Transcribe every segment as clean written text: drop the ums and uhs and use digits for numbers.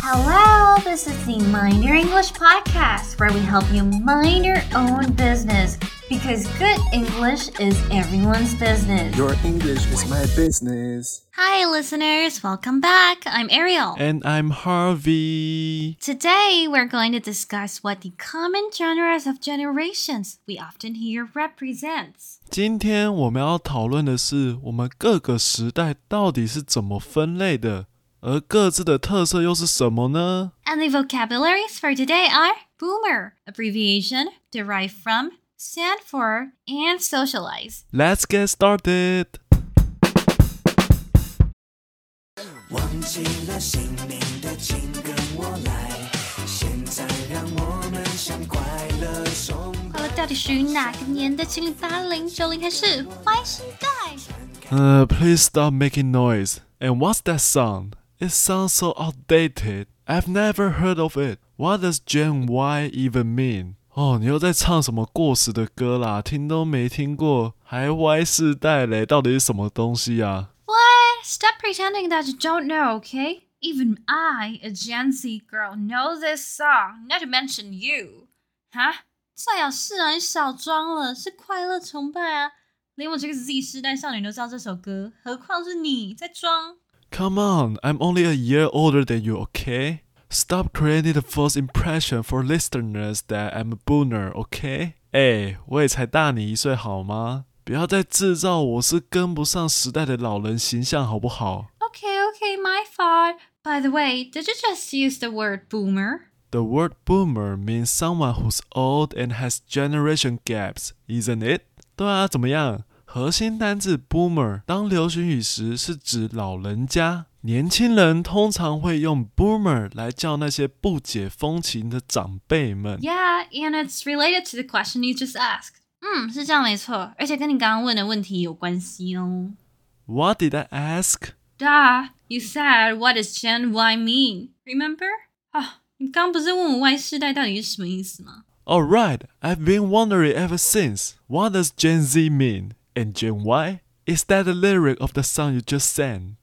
Hello, this is the Mind Your English podcast where we help you mind your own business because good English is everyone's business. Your English is my business. Hi, listeners. Welcome back. I'm Ariel. And I'm Harvey. Today, we're going to discuss what the common genres of generations we often hear represents. 今天我们要讨论的是我们各个时代到底是怎么分类的。而各自的特色又是什么呢？ And the vocabularies for today are boomer, abbreviation, derive from, stand for, and socialize. Let's get started! 忘记了姓名的请跟我来，现在让我们向快乐送来。快乐到底属于哪个年的70、80、90开始坏时代？Please stop making noise. And what's that sound?It sounds so outdated. I've never heard of it. What does Gen Y even mean? 你又在唱什么过时的歌啦？听都没听过，还 Y 世代嘞？到底是什么东西啊？ What? Stop pretending that you don't know, okay? Even I, a Gen Z girl, know this song, not to mention you. 哈？最好是啊，你少装了，是快乐崇拜啊！连我这个 Z 世代少女都知道这首歌，何况是你在装？Come on, I'm only a year older than you, okay? Stop creating the false impression for listeners that I'm a boomer, okay? 我也才大你1岁好吗？不要再制造我是跟不上时代的老人形象好不好？ Okay, my fault. By the way, did you just use the word boomer? The word boomer means someone who's old and has generation gaps, isn't it? 对啊，怎么样？核心单字 boomer 当流行语时是指老人家，年轻人通常会用 boomer 来叫那些不解风情的长辈们。Yeah, and it's related to the question you just asked. 是这样没错，而且跟你刚刚问的问题有关系哦。What did I ask? Duh, you said what does Gen Y mean? Remember? 你刚不是问我 Y 世代到底是什么意思吗？All right, I've been wondering ever since. What does Gen Z mean?And Gen Y? Is that the lyric of the song you just sang?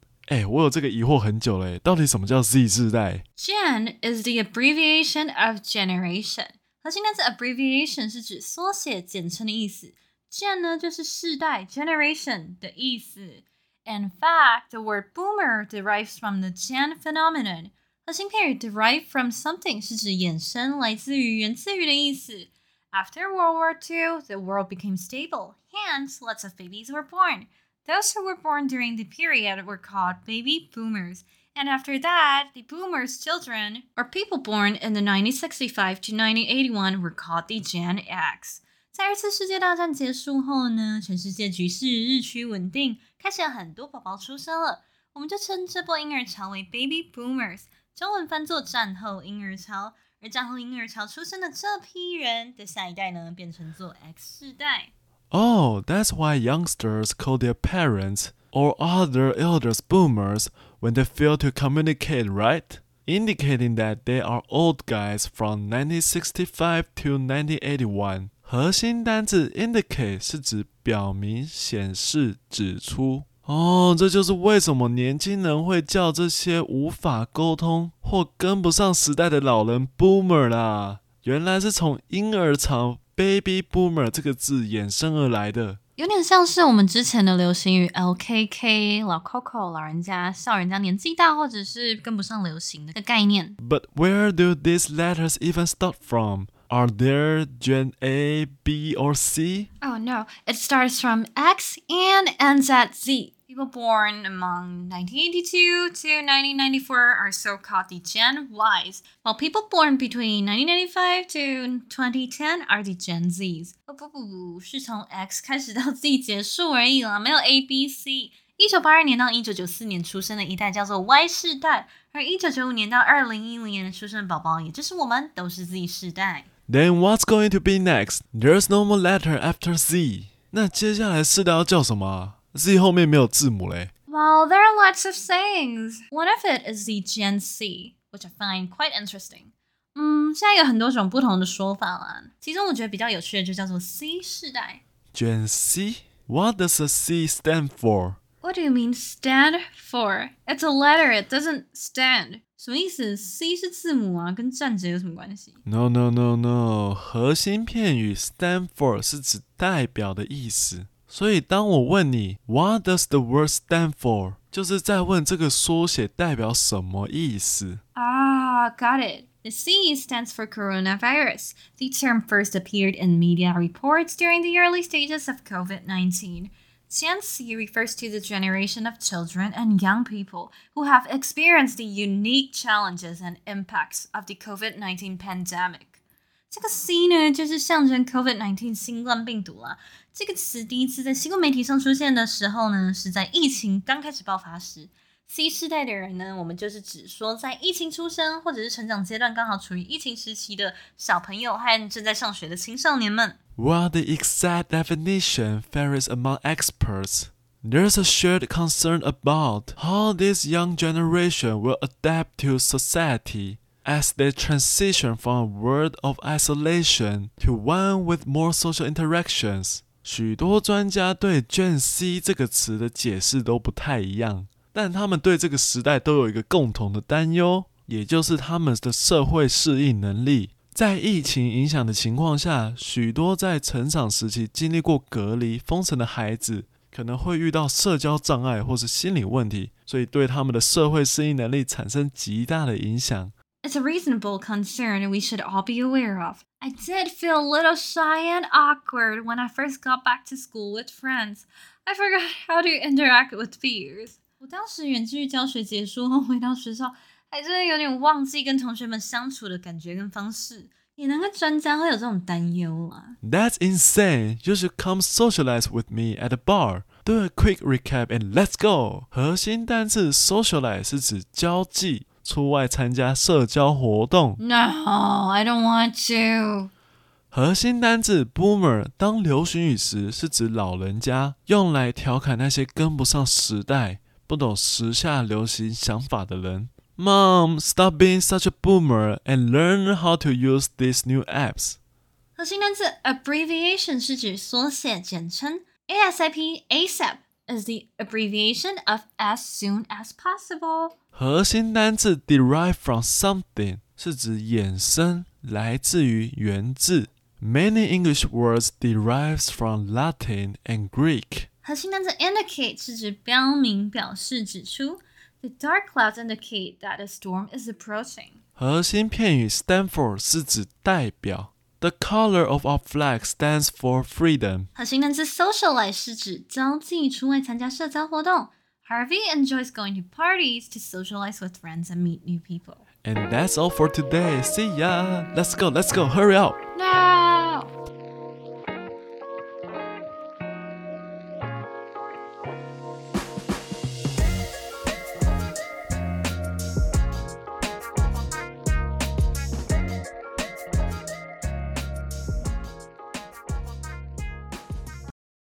我有这个疑惑很久了，到底什么叫 Z 世代？ Gen is the abbreviation of generation. 核心单词 abbreviation 是指缩写简称的意思。 Gen 呢就是世代 generation 的意思。 In fact, the word boomer derives from the Gen phenomenon. 核心片语 derive from something 是指衍生来自于源自于的意思。After World War II, the world became stable, hence lots of babies were born. Those who were born during the period were called baby boomers. And after that, the boomers' children, or people born in the 1965 to 1981, were called the Gen X. 在二次世界大战结束后呢，全世界局势日趋稳定，开始有很多宝宝出生了。我们就称这波婴儿潮为 baby boomers， 中文翻作战后婴儿潮。而战后婴儿潮出生的这批人的下一代呢，变成做 X 世代。That's why youngsters call their parents or other elders boomers when they fail to communicate, right? Indicating that they are old guys from 1965 to 1981. 核心单字 indicate 是指表明、显示、指出。这就是为什么年轻人会叫这些无法沟通或跟不上时代的老人 boomer 啦。原来是从婴儿潮 baby boomer 这个字衍生而来的，有点像是我们之前的流行语 LKK 老 Coco 老人家笑人家年纪大或者是跟不上流行的概念。 But where do these letters even start from? Are there Gen A, B, or C? Oh no, it starts from X and ends at Z.People born among 1982 to 1994 are so-called the Gen Ys, while people born between 1995 to 2010 are the Gen Zs. 不，是从 X 开始到 Z 结束而已啦，没有 A、B、C。1982年到1994年出生的一代叫做 Y 世代，而1995年到2010年出生的宝宝，也就是我们，都是 Z 世代。Then what's going to be next? There's no more letter after Z. 那接下来世代要叫什么啊？Z 后面没有字母嘞。Well, there are lots of sayings. One of it is the Gen C, which I find quite interesting. 现在有很多种不同的说法啦。其中我觉得比较有趣的就叫做 C 世代。Gen C? What does a C stand for? What do you mean stand for? It's a letter, it doesn't stand. 什么意思 ？C 是字母啊，跟站着有什么关系 ？No， 核心片语 stand for 是指代表的意思。所以当我问你 What does the word stand for? 就是在问这个缩写代表什么意思。Got it. The C stands for coronavirus. The term first appeared in media reports during the early stages of COVID-19. Gen C refers to the generation of children and young people who have experienced the unique challenges and impacts of the COVID-19 pandemic.这个 C 呢就是象征 COVID-19 新冠病毒啦。这个词第一次在新闻媒体上出现的时候呢，是在疫情刚开始爆发时。C 世代的人呢，我们就是指说在疫情出生或者是成长阶段刚好处于疫情时期的小朋友和正在上学的青少年们。While the exact definition varies among experts, there's a shared concern about how this young generation will adapt to society.As they transition from a world of isolation to one with more social interactions. 许多专家对 Gen C 这个词的解释都不太一样，但他们对这个时代都有一个共同的担忧，也就是他们的社会适应能力。在疫情影响的情况下，许多在成长时期经历过隔离、封城的孩子可能会遇到社交障碍或是心理问题，所以对他们的社会适应能力产生极大的影响。It's a reasonable concern we should all be aware of. I did feel a little shy and awkward when I first got back to school with friends. I forgot how to interact with peers. 我当时远距教学结束后回到学校，还真的有点忘记跟同学们相处的感觉跟方式。也难怪专家会有这种担忧啦。That's insane. You should come socialize with me at a bar. Do a quick recap and let's go. 核心单字 socialize 是指交际。出外参加社交活动 No, I don't want to 核心单字 Boomer 当流行语时是指老人家，用来调侃那些跟不上时代，不懂时下流行想法的人。 Mom, stop being such a boomer and learn how to use these new apps 核心单字 abbreviation 是指缩写简称 ASAP, ASAP is the abbreviation of as soon as possible 核心单字 derive from something 是指衍生，来自于源自。Many English words derives from Latin and Greek 核心单字 indicate 是指标明、表示、指出。The dark clouds indicate that a storm is approaching 核心片语 stand for 是指代表。The color of our flag stands for freedom 核心单字 socialize 是指交际，出外参加社交活动。Harvey enjoys going to parties to socialize with friends and meet new people. And that's all for today. See ya. Let's go, hurry up. No.